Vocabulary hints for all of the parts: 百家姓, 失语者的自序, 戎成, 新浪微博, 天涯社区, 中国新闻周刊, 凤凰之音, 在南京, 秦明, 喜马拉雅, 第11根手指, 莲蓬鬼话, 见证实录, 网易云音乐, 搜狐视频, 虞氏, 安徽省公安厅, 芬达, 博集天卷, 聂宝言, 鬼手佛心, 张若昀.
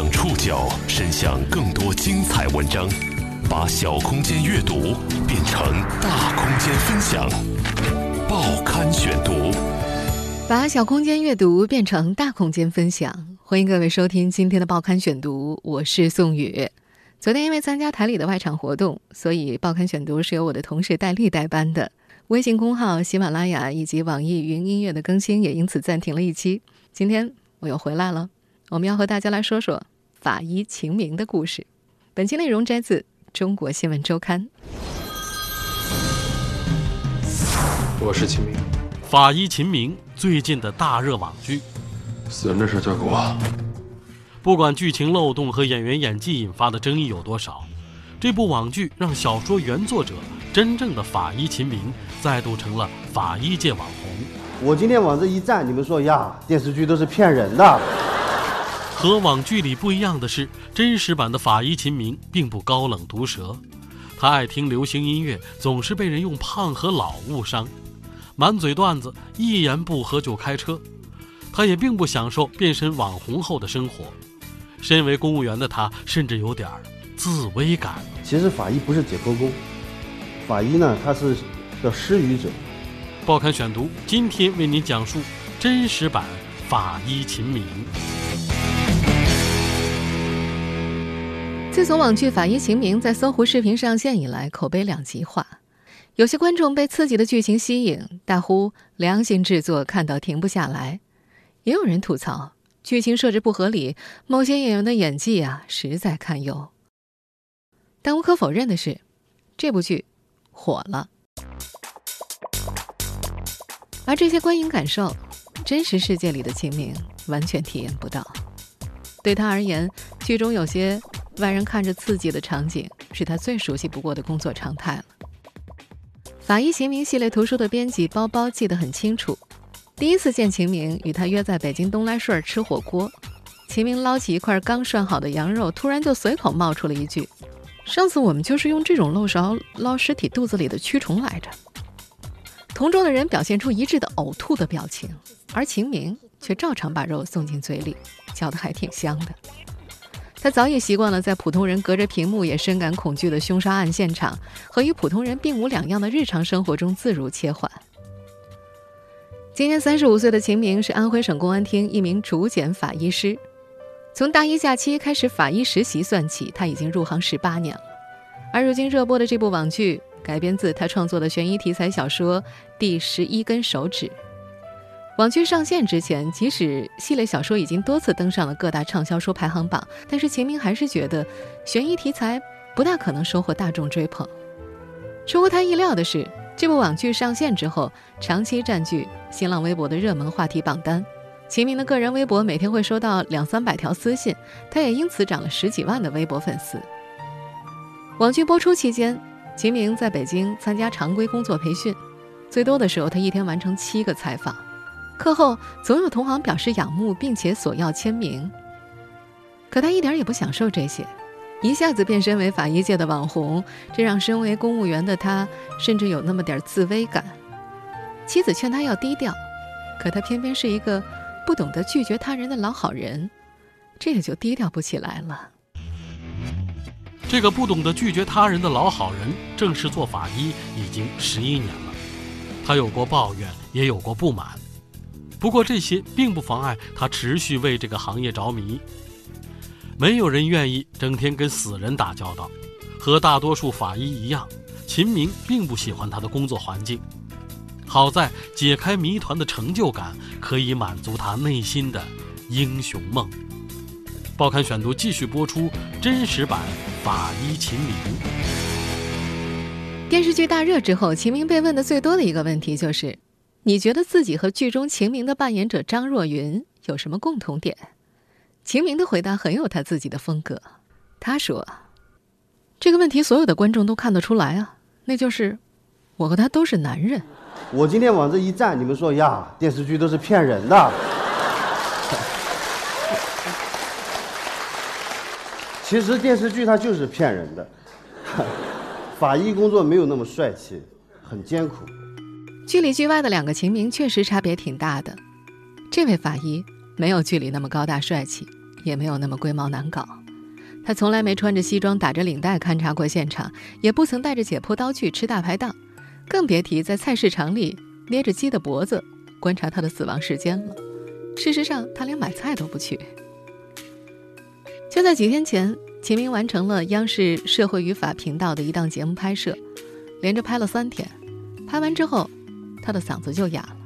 将触角伸向更多精彩文章，把小空间阅读变成大空间分享。报刊选读，把小空间阅读变成大空间分享。欢迎各位收听今天的报刊选读，我是宋宇。昨天因为参加台里的外场活动，所以报刊选读是由我的同事戴丽代班的。微信公号、喜马拉雅以及网易云音乐的更新也因此暂停了一期。今天我又回来了，我们要和大家来说说法医秦明的故事。本期内容摘自《中国新闻周刊》。我是秦明。法医秦明最近的大热网剧，死人的事交给我。不管剧情漏洞和演员演技引发的争议有多少，这部网剧让小说原作者真正的法医秦明再度成了法医界网红。我今天往这一站，你们说呀，电视剧都是骗人的。和网剧里不一样的是，真实版的法医秦明并不高冷毒舌，他爱听流行音乐，总是被人用胖和老误伤，满嘴段子，一言不合就开车。他也并不享受变身网红后的生活，身为公务员的他甚至有点自危感。其实法医不是解剖工，法医呢，他是叫施予者。报刊选读今天为您讲述真实版法医秦明。自从网剧《法医秦明》在搜狐视频上线以来，口碑两极化。有些观众被刺激的剧情吸引，大呼良心制作，看到停不下来；也有人吐槽剧情设置不合理，某些演员的演技实在堪忧。但无可否认的是，这部剧火了。而这些观影感受，真实世界里的秦明完全体验不到。对他而言，剧中有些外人看着刺激的场景，是他最熟悉不过的工作常态了。法医秦明系列图书的编辑包包记得很清楚，第一次见秦明，与他约在北京东来顺吃火锅。秦明捞起一块刚涮好的羊肉，突然就随口冒出了一句：上次我们就是用这种漏勺捞尸体肚子里的蛆虫来着。同桌的人表现出一致的呕吐的表情，而秦明却照常把肉送进嘴里，嚼得还挺香的。他早已习惯了在普通人隔着屏幕也深感恐惧的凶杀案现场，和与普通人并无两样的日常生活中自如切换。今年35岁的秦明是安徽省公安厅一名主检法医师。从大一假期开始法医实习算起，他已经入行18年了。而如今热播的这部网剧改编自他创作的悬疑题材小说《第11根手指》。网剧上线之前，即使系列小说已经多次登上了各大畅销书排行榜，但是秦明还是觉得悬疑题材不大可能收获大众追捧。出乎他意料的是，这部网剧上线之后，长期占据新浪微博的热门话题榜单。秦明的个人微博每天会收到200-300条私信，他也因此涨了10几万的微博粉丝。网剧播出期间，秦明在北京参加常规工作培训，最多的时候他一天完成7个采访。课后总有同行表示仰慕，并且索要签名，可他一点也不享受这些，一下子变身为法医界的网红，这让身为公务员的他甚至有那么点自危感。妻子劝他要低调，可他偏偏是一个不懂得拒绝他人的老好人，这也就低调不起来了。这个不懂得拒绝他人的老好人正式做法医已经11年了，他有过抱怨，也有过不满，不过这些并不妨碍他持续为这个行业着迷。没有人愿意整天跟死人打交道，和大多数法医一样，秦明并不喜欢他的工作环境。好在解开谜团的成就感可以满足他内心的英雄梦。报刊选读继续播出真实版法医秦明。电视剧大热之后，秦明被问的最多的一个问题就是：你觉得自己和剧中秦明的扮演者张若昀有什么共同点？秦明的回答很有他自己的风格。他说，这个问题所有的观众都看得出来啊，那就是我和他都是男人。我今天往这一站，你们说呀，电视剧都是骗人的。其实电视剧它就是骗人的。法医工作没有那么帅气，很艰苦。剧里剧外的2个秦明确实差别挺大的。这位法医没有剧里那么高大帅气，也没有那么龟毛难搞。他从来没穿着西装打着领带勘察过现场，也不曾带着解剖刀去吃大排档，更别提在菜市场里捏着鸡的脖子观察他的死亡时间了。事实上，他连买菜都不去。就在几天前，秦明完成了央视社会与法频道的一档节目拍摄，连着拍了3天。拍完之后，他的嗓子就哑了。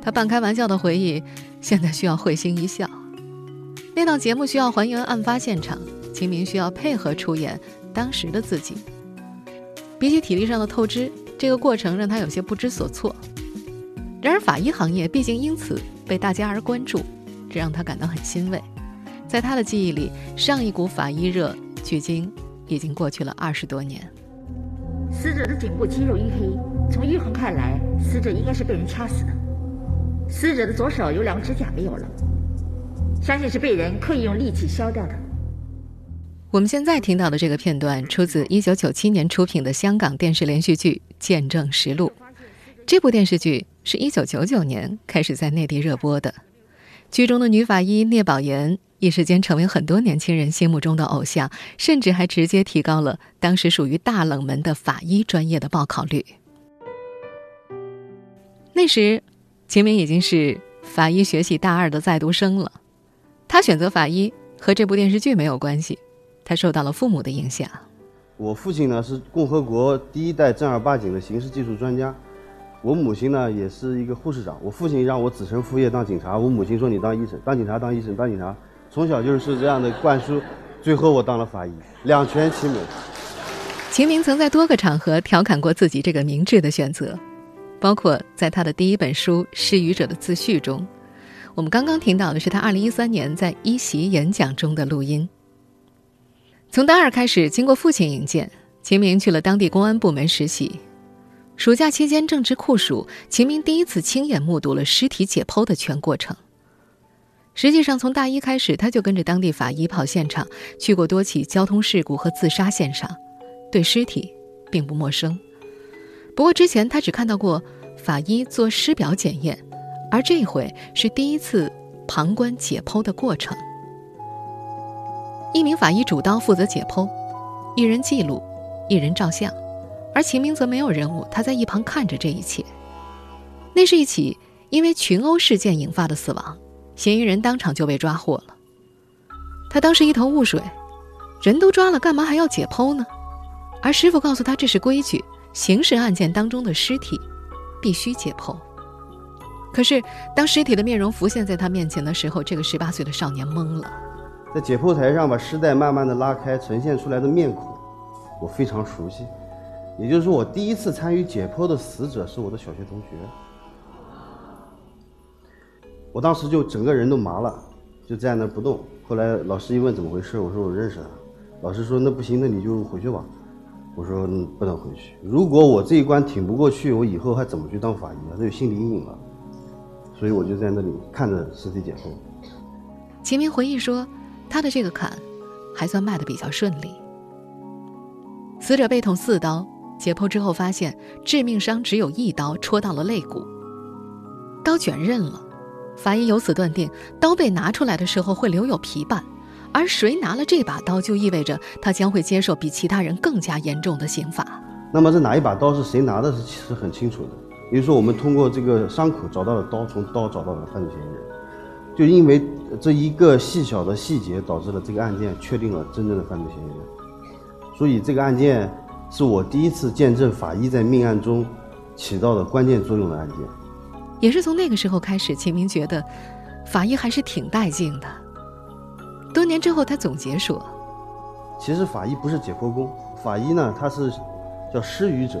他半开玩笑的回忆，现在需要会心一笑。那档节目需要还原案发现场，秦明需要配合出演当时的自己。比起体力上的透支，这个过程让他有些不知所措。然而法医行业毕竟因此被大家而关注，这让他感到很欣慰。在他的记忆里，上一股法医热距今已经过去了20多年。死者的颈部肌肉淤黑，从淤痕看来，死者应该是被人掐死的。死者的左手有2个指甲没有了，相信是被人刻意用利器削掉的。我们现在听到的这个片段出自1997年出品的香港电视连续剧《见证实录》。这部电视剧是1999年开始在内地热播的。剧中的女法医聂宝言一时间成为很多年轻人心目中的偶像，甚至还直接提高了当时属于大冷门的法医专业的报考率。那时，秦明已经是法医学系大2的在读生了。他选择法医和这部电视剧没有关系，他受到了父母的影响。我父亲呢是共和国第1代正儿八经的刑事技术专家，我母亲呢也是一个护士长。我父亲让我子承父业当警察，我母亲说你当医生，当警察，当医生，当警察。从小就是这样的灌输，最后我当了法医，两全其美。秦明曾在多个场合调侃过自己这个明智的选择，包括在他的第一本书《失语者的自序》中。我们刚刚听到的是他2013年在一席演讲中的录音。从大2开始，经过父亲引荐，秦明去了当地公安部门实习。暑假期间正值酷暑，秦明第一次亲眼目睹了尸体解剖的全过程。实际上，从大1开始，他就跟着当地法医跑现场，去过多起交通事故和自杀现场，对尸体并不陌生。不过之前他只看到过法医做尸表检验，而这回是第一次旁观解剖的过程。一名法医主刀负责解剖，一人记录，一人照相，而秦明则没有任务，他在一旁看着这一切。那是一起因为群殴事件引发的死亡，嫌疑人当场就被抓获了。他当时一头雾水，人都抓了，干嘛还要解剖呢？而师傅告诉他，这是规矩，刑事案件当中的尸体必须解剖。可是当尸体的面容浮现在他面前的时候，这个18岁的少年懵了。在解剖台上把尸袋慢慢的拉开，呈现出来的面孔我非常熟悉，也就是说我第一次参与解剖的死者是我的小学同学。我当时就整个人都麻了，就在那不动。后来老师一问怎么回事，我说我认识他。老师说那不行，那你就回去吧。我说不能回去，如果我这一关挺不过去，我以后还怎么去当法医啊？都有心理阴影了。所以我就在那里看着尸体解剖。秦明回忆说，他的这个坎还算迈得比较顺利。死者被捅4刀，解剖之后发现致命伤只有1刀，戳到了肋骨，刀卷刃了。法医由此断定，刀被拿出来的时候会留有皮瓣，而谁拿了这把刀，就意味着他将会接受比其他人更加严重的刑罚。那么这哪一把刀是谁拿的是很清楚的，也就是说我们通过这个伤口找到了刀，从刀找到了犯罪嫌疑人。就因为这一个细小的细节，导致了这个案件确定了真正的犯罪嫌疑人。所以这个案件是我第一次见证法医在命案中起到的关键作用的案件。也是从那个时候开始，秦明觉得法医还是挺带劲的。多年之后他总结说，其实法医不是解剖工，法医呢他是叫尸语者，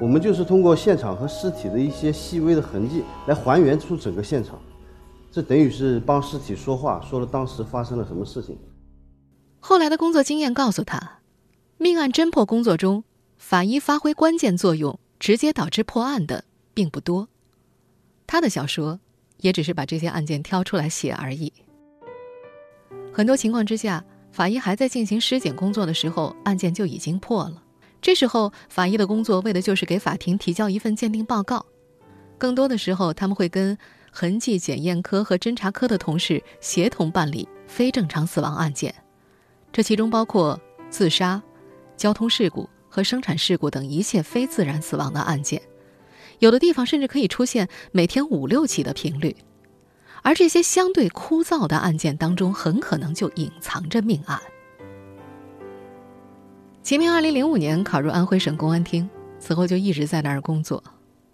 我们就是通过现场和尸体的一些细微的痕迹来还原出整个现场，这等于是帮尸体说话，说了当时发生了什么事情。后来的工作经验告诉他，命案侦破工作中法医发挥关键作用直接导致破案的并不多，他的小说也只是把这些案件挑出来写而已。很多情况之下，法医还在进行尸检工作的时候，案件就已经破了。这时候法医的工作为的就是给法庭提交一份鉴定报告，更多的时候他们会跟痕迹检验科和侦查科的同事协同办理非正常死亡案件，这其中包括自杀、交通事故和生产事故等一切非自然死亡的案件，有的地方甚至可以出现每天5-6起的频率。而这些相对枯燥的案件当中，很可能就隐藏着命案。秦明2005年考入安徽省公安厅，此后就一直在那儿工作。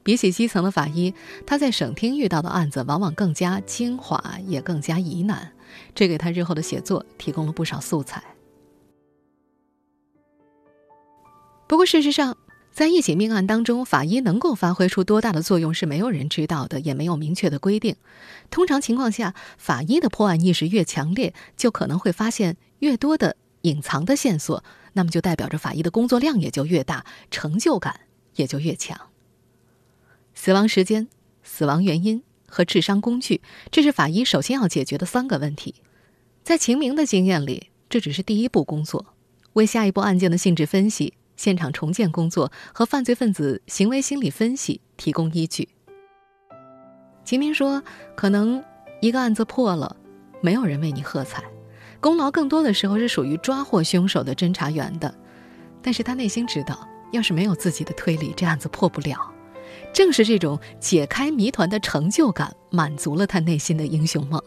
比起基层的法医，他在省厅遇到的案子往往更加精华，也更加疑难，这给他日后的写作提供了不少素材。不过事实上，在一起命案当中，法医能够发挥出多大的作用是没有人知道的，也没有明确的规定。通常情况下，法医的破案意识越强烈，就可能会发现越多的隐藏的线索，那么就代表着法医的工作量也就越大，成就感也就越强。死亡时间、死亡原因和治伤工具，这是法医首先要解决的3个问题。在秦明的经验里，这只是第1步工作，为下一步案件的性质分析、现场重建工作和犯罪分子行为心理分析提供依据。秦明说，可能一个案子破了，没有人为你喝彩，功劳更多的时候是属于抓获凶手的侦查员的，但是他内心知道，要是没有自己的推理，这案子破不了。正是这种解开谜团的成就感，满足了他内心的英雄梦。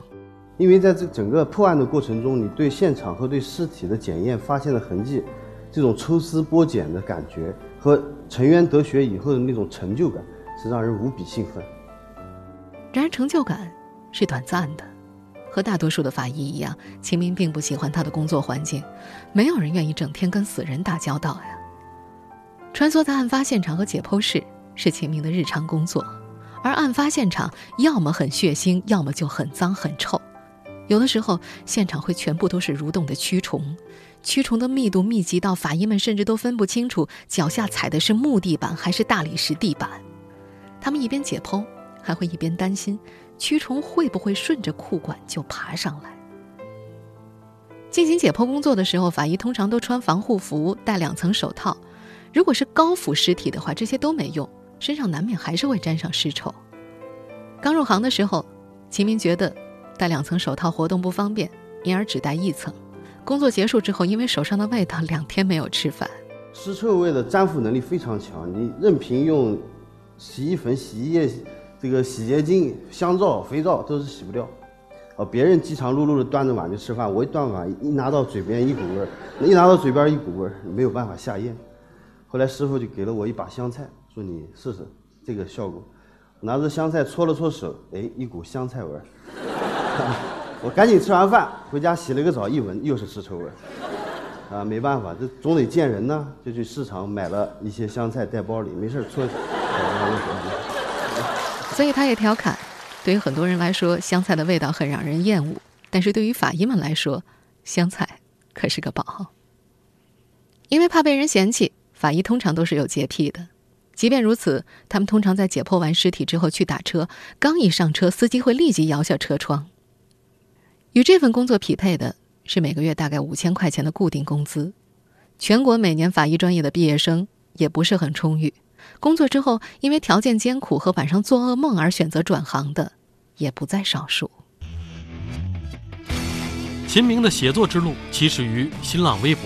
因为在这整个破案的过程中，你对现场和对尸体的检验发现的痕迹，这种抽丝剥茧的感觉和沉冤得雪以后的那种成就感，是让人无比兴奋。然而成就感是短暂的，和大多数的法医一样，秦明并不喜欢他的工作环境，没有人愿意整天跟死人打交道呀。穿梭在案发现场和解剖室是秦明的日常工作，而案发现场要么很血腥，要么就很脏很臭，有的时候现场会全部都是蠕动的蛆虫，蛆虫的密度密集到法医们甚至都分不清楚脚下踩的是木地板还是大理石地板。他们一边解剖，还会一边担心蛆虫会不会顺着裤管就爬上来。进行解剖工作的时候，法医通常都穿防护服，戴2层手套，如果是高腐尸体的话，这些都没用，身上难免还是会沾上尸臭。刚入行的时候，秦明觉得戴2层手套活动不方便，因而只戴1层。工作结束之后，因为手上的味道，2天没有吃饭。尸臭味的粘附能力非常强，你任凭用洗衣粉、洗衣液、这个洗洁精、香皂、肥皂都是洗不掉。别人饥肠辘辘的端着碗就吃饭，我一端碗一拿到嘴边一股味儿，一拿到嘴边一股味儿，没有办法下咽。后来师傅就给了我一把香菜，说你试试这个效果。拿着香菜搓了搓手，一股香菜味儿。我赶紧吃完饭回家洗了个澡，一闻又是尸臭味啊，没办法，这总得见人呢，就去市场买了一些香菜带包里，没事搓。所以他也调侃，对于很多人来说，香菜的味道很让人厌恶，但是对于法医们来说，香菜可是个宝。因为怕被人嫌弃，法医通常都是有洁癖的。即便如此，他们通常在解剖完尸体之后去打车，刚一上车，司机会立即摇下车窗。与这份工作匹配的是每个月大概5000块钱的固定工资。全国每年法医专业的毕业生也不是很充裕，工作之后因为条件艰苦和晚上做噩梦而选择转行的也不在少数。秦明的写作之路起始于新浪微博，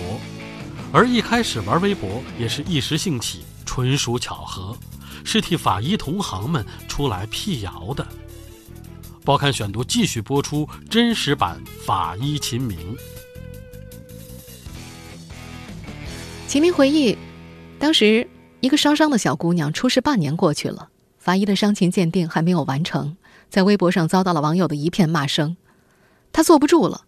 而一开始玩微博也是一时兴起，纯属巧合，是替法医同行们出来辟谣的。报刊选读继续播出真实版法医秦明。秦明回忆，当时一个烧伤的小姑娘出事半年过去了，法医的伤情鉴定还没有完成，在微博上遭到了网友的一片骂声。她坐不住了，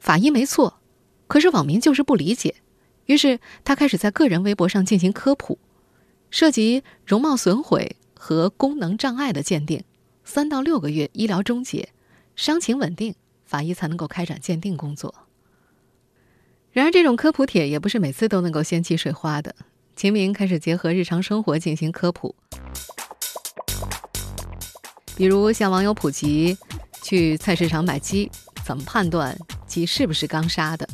法医没错，可是网民就是不理解，于是她开始在个人微博上进行科普，涉及容貌损毁和功能障碍的鉴定，3到6个月医疗终结，伤情稳定，法医才能够开展鉴定工作。然而这种科普帖也不是每次都能够掀起水花的，秦明开始结合日常生活进行科普，比如向网友普及去菜市场买鸡怎么判断鸡是不是刚杀的。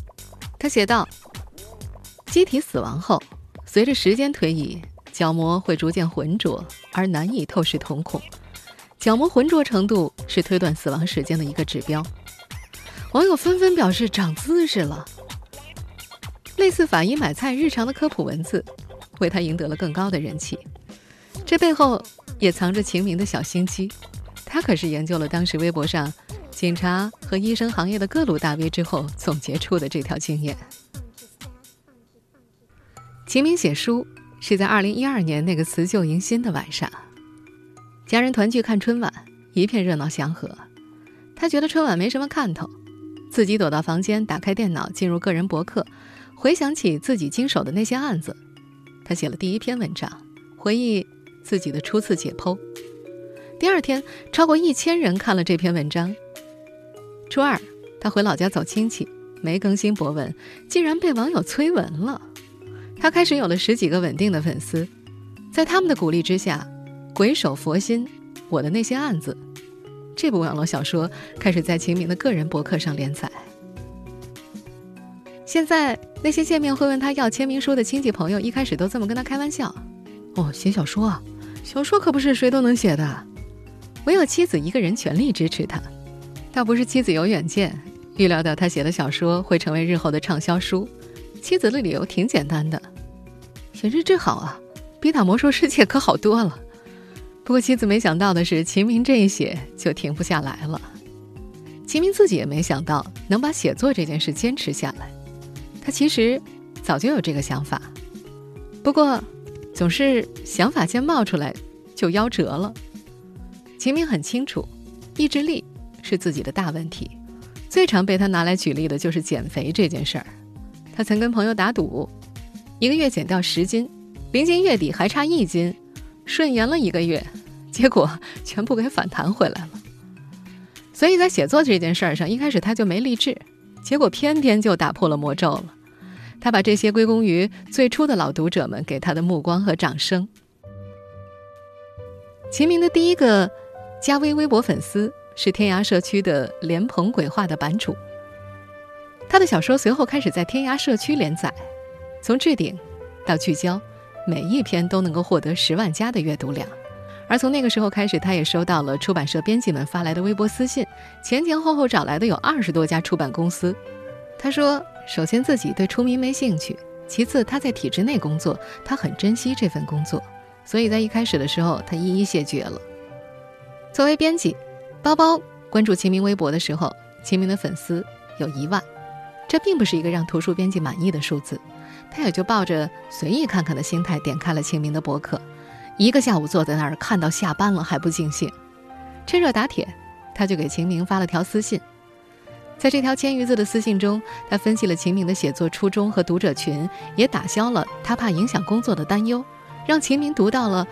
他写道，鸡体死亡后，随着时间推移，角膜会逐渐浑浊而难以透视瞳孔，角膜浑浊程度是推断死亡时间的一个指标。网友纷纷表示长姿势了。类似法医买菜日常的科普文字，为他赢得了更高的人气。这背后也藏着秦明的小心机，他可是研究了当时微博上警察和医生行业的各路大 V 之后总结出的这条经验。秦明写书是在2012年那个辞旧迎新的晚上，家人团聚看春晚，一片热闹祥和。他觉得春晚没什么看头，自己躲到房间，打开电脑进入个人博客，回想起自己经手的那些案子。他写了第一篇文章，回忆自己的初次解剖。第二天超过1000人看了这篇文章。初二他回老家走亲戚，没更新博文，竟然被网友催文了。他开始有了10几个稳定的粉丝，在他们的鼓励之下，鬼手佛心，我的那些案子这部网络小说开始在秦明的个人博客上连载。现在那些见面会问他要签名书的亲戚朋友一开始都这么跟他开玩笑，写小说啊，小说可不是谁都能写的。唯有妻子一个人全力支持他，倒不是妻子有远见，预料到他写的小说会成为日后的畅销书。妻子的理由挺简单的，写日志好啊，比打魔兽世界可好多了。不过妻子没想到的是，秦明这一写就停不下来了。秦明自己也没想到能把写作这件事坚持下来，他其实早就有这个想法，不过总是想法先冒出来就夭折了。秦明很清楚，意志力是自己的大问题，最常被他拿来举例的就是减肥这件事儿。他曾跟朋友打赌，1个月减掉10斤，临近月底还差1斤，顺延了1个月，结果全部给反弹回来了。所以在写作这件事儿上，一开始他就没立志，结果偏偏就打破了魔咒了。他把这些归功于最初的老读者们给他的目光和掌声。秦明的第一个加微博粉丝是天涯社区的莲蓬鬼话的版主，他的小说随后开始在天涯社区连载，从置顶到聚焦，每一篇都能够获得10万加的阅读量。而从那个时候开始，他也收到了出版社编辑们发来的微博私信，前后后找来的有20多家出版公司。他说，首先自己对出名没兴趣，其次他在体制内工作，他很珍惜这份工作，所以在一开始的时候他一一谢绝了。作为编辑，包包关注秦明微博的时候，秦明的粉丝有1万，这并不是一个让图书编辑满意的数字。他也就抱着随意看看的心态点开了秦明的博客，一个下午坐在那儿看到下班了还不尽兴。趁热打铁，他就给秦明发了条私信。在这条1000余字的私信中，他分析了秦明的写作初衷和读者群，也打消了他怕影响工作的担忧，让秦明读到了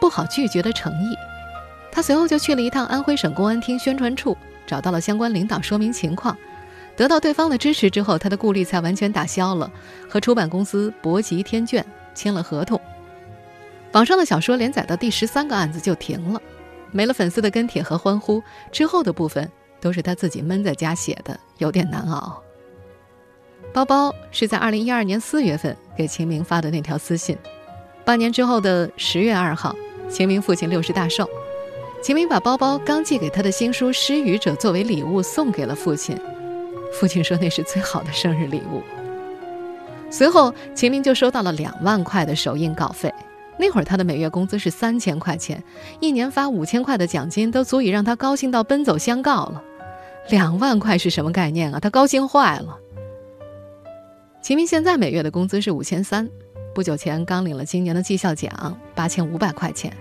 不好拒绝的诚意。他随后就去了一趟安徽省公安厅宣传处，找到了相关领导说明情况。得到对方的支持之后，他的顾虑才完全打消了，和出版公司博集天卷签了合同。网上的小说连载到第13个案子就停了，没了粉丝的跟帖和欢呼，之后的部分都是他自己闷在家写的，有点难熬。包包是在2012年4月份给秦明发的那条私信。8年之后的10月2号，秦明父亲60大寿，秦明把包包刚寄给他的新书《失语者》作为礼物送给了父亲，父亲说那是最好的生日礼物。随后秦明就收到了2万块的首印稿费，那会儿他的每月工资是3000块钱，1年发5000块的奖金都足以让他高兴到奔走相告了。2万块是什么概念啊？他高兴坏了。秦明现在每月的工资是5300，不久前刚领了今年的绩效奖8500块钱。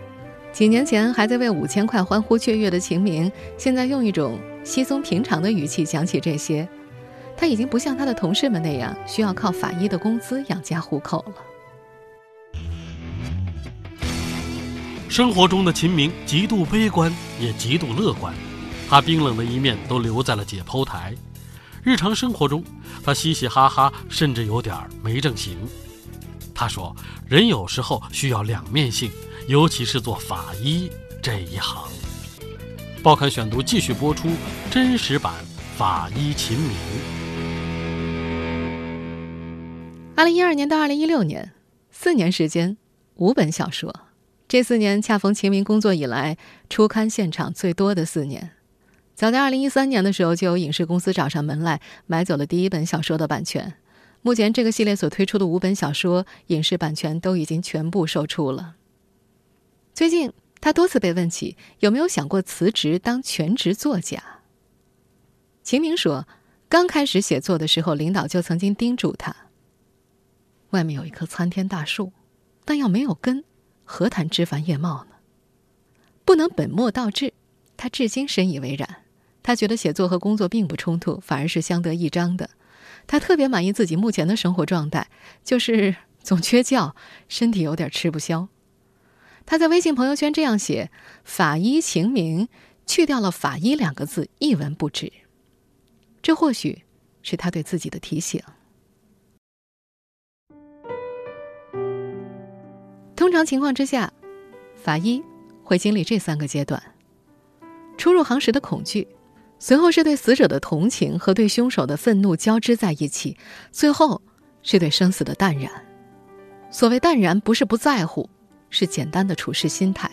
几年前还在为5000块欢呼雀跃的秦明，现在用一种稀松平常的语气讲起这些。他已经不像他的同事们那样需要靠法医的工资养家糊口了。生活中的秦明极度悲观也极度乐观，他冰冷的一面都留在了解剖台。日常生活中他嘻嘻哈哈，甚至有点没正形。他说，人有时候需要两面性，尤其是做法医这一行。报刊选读继续播出，真实版法医秦明。2012年到2016年4年时间，5本小说。这4年恰逢秦明工作以来出刊现场最多的4年，早在2013年的时候，就有影视公司找上门来，买走了第一本小说的版权。目前这个系列所推出的5本小说影视版权都已经全部售出了。最近他多次被问起有没有想过辞职当全职作家。秦明说，刚开始写作的时候，领导就曾经叮嘱他，外面有一棵参天大树，但要没有根，何谈枝繁叶茂呢？不能本末倒置。他至今深以为然，他觉得写作和工作并不冲突，反而是相得益彰的。他特别满意自己目前的生活状态，就是总缺觉，身体有点吃不消。他在微信朋友圈这样写，法医秦明，去掉了法医2个字，一文不值。这或许是他对自己的提醒。通常情况之下，法医会经历这3个阶段：初入行时的恐惧，随后是对死者的同情和对凶手的愤怒交织在一起，最后是对生死的淡然。所谓淡然，不是不在乎，是简单的处事心态。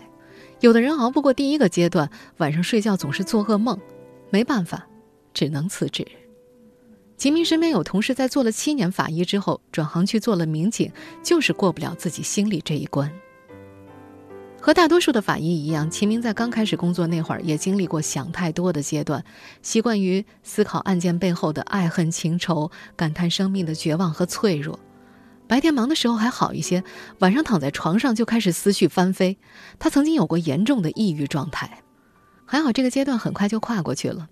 有的人熬不过第1个阶段，晚上睡觉总是做噩梦，没办法，只能辞职。秦明身边有同事在做了7年法医之后，转行去做了民警，就是过不了自己心里这一关。和大多数的法医一样，秦明在刚开始工作那会儿也经历过想太多的阶段，习惯于思考案件背后的爱恨情仇，感叹生命的绝望和脆弱。白天忙的时候还好一些，晚上躺在床上就开始思绪翻飞。他曾经有过严重的抑郁状态，还好这个阶段很快就跨过去了。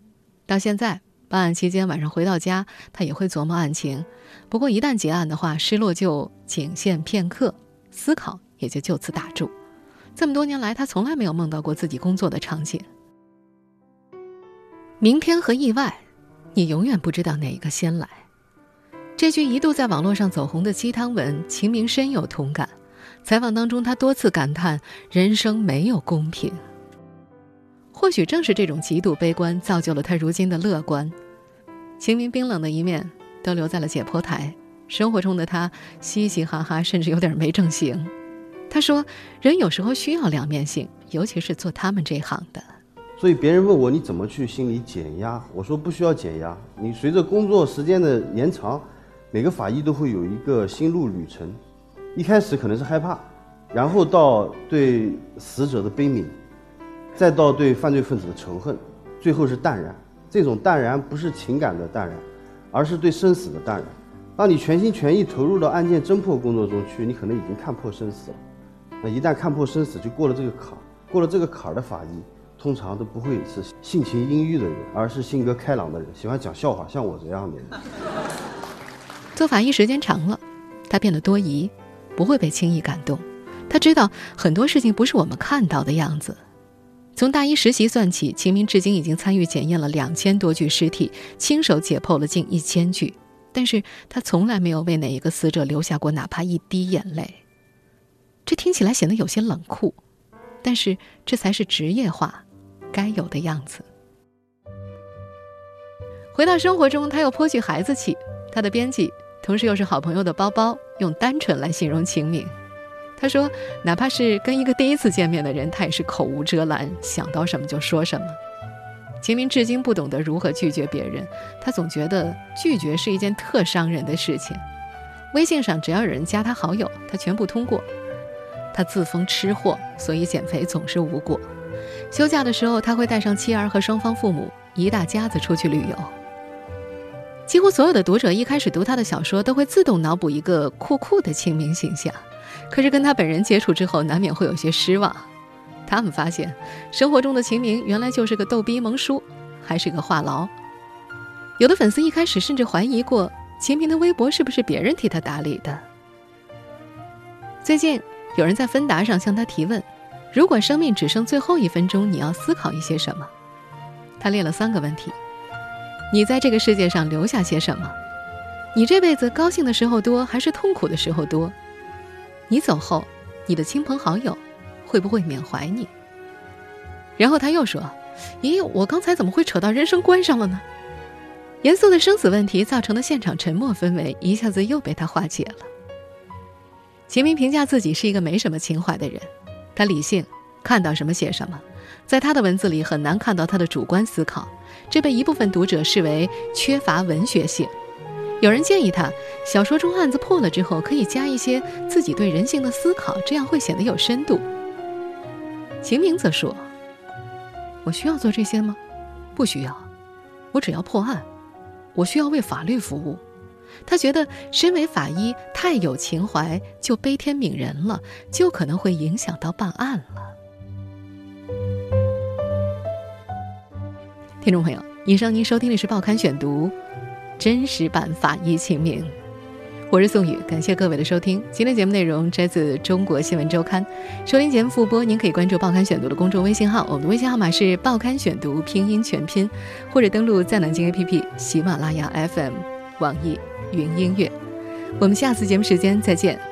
到现在办案期间，晚上回到家他也会琢磨案情，不过一旦结案的话，失落就仅限片刻，思考也就此打住。这么多年来，他从来没有梦到过自己工作的场景。明天和意外，你永远不知道哪一个先来。这句一度在网络上走红的鸡汤文，秦明深有同感。采访当中，他多次感叹人生没有公平。或许正是这种极度悲观，造就了他如今的乐观。秦明冰冷的一面都留在了解剖台，生活中的他嘻嘻哈哈，甚至有点没正形。他说，人有时候需要两面性，尤其是做他们这行的。所以别人问我你怎么去心理减压，我说不需要减压。你随着工作时间的延长，每个法医都会有一个心路旅程。一开始可能是害怕，然后到对死者的悲悯，再到对犯罪分子的仇恨，最后是淡然。这种淡然不是情感的淡然，而是对生死的淡然。当你全心全意投入到案件侦破工作中去，你可能已经看破生死了。那一旦看破生死，就过了这个坎。过了这个坎的法医，通常都不会是性情阴郁的人，而是性格开朗的人，喜欢讲笑话，像我这样的人。做法医时间长了，他变得多疑，不会被轻易感动。他知道很多事情不是我们看到的样子。从大一实习算起，秦明至今已经参与检验了2000多具尸体，亲手解剖了近1000具，但是他从来没有为哪一个死者留下过哪怕一滴眼泪。这听起来显得有些冷酷，但是这才是职业化该有的样子。回到生活中，他又颇具孩子气。他的编辑同时又是好朋友的包包用单纯来形容秦明。他说，哪怕是跟一个第一次见面的人，他也是口无遮拦，想到什么就说什么。秦明至今不懂得如何拒绝别人，他总觉得拒绝是一件特伤人的事情。微信上只要有人加他好友，他全部通过。他自封吃货，所以减肥总是无果。休假的时候，他会带上妻儿和双方父母一大家子出去旅游。几乎所有的读者一开始读他的小说，都会自动脑补一个酷酷的秦明形象，可是跟他本人接触之后，难免会有些失望。他们发现，生活中的秦明原来就是个逗逼萌叔，还是个话痨。有的粉丝一开始甚至怀疑过，秦明的微博是不是别人替他打理的。最近有人在芬达上向他提问，如果生命只剩最后1分钟，你要思考一些什么？他列了3个问题：你在这个世界上留下些什么？你这辈子高兴的时候多还是痛苦的时候多？你走后，你的亲朋好友会不会缅怀你？然后他又说，咦，我刚才怎么会扯到人生观上了呢？严肃的生死问题造成的现场沉默氛围一下子又被他化解了。秦明评价自己是一个没什么情怀的人，他理性，看到什么写什么，在他的文字里很难看到他的主观思考，这被一部分读者视为缺乏文学性。有人建议他，小说中案子破了之后，可以加一些自己对人性的思考，这样会显得有深度。秦明则说：“我需要做这些吗？不需要，我只要破案，我需要为法律服务。”他觉得身为法医太有情怀就悲天悯人了，就可能会影响到办案了。听众朋友，以上您收听的是《报刊选读》真实版法医秦明，我是宋宇，感谢各位的收听。今天节目内容摘自《中国新闻周刊》，收听节目复播您可以关注《报刊选读》的公众微信号，我们的微信号码是《报刊选读》拼音全拼，或者登录在南京 APP、 喜马拉雅 FM、网易云音乐。我们下次节目时间再见。